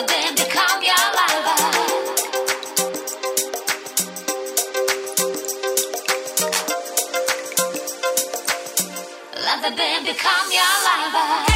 Let the band become your lover.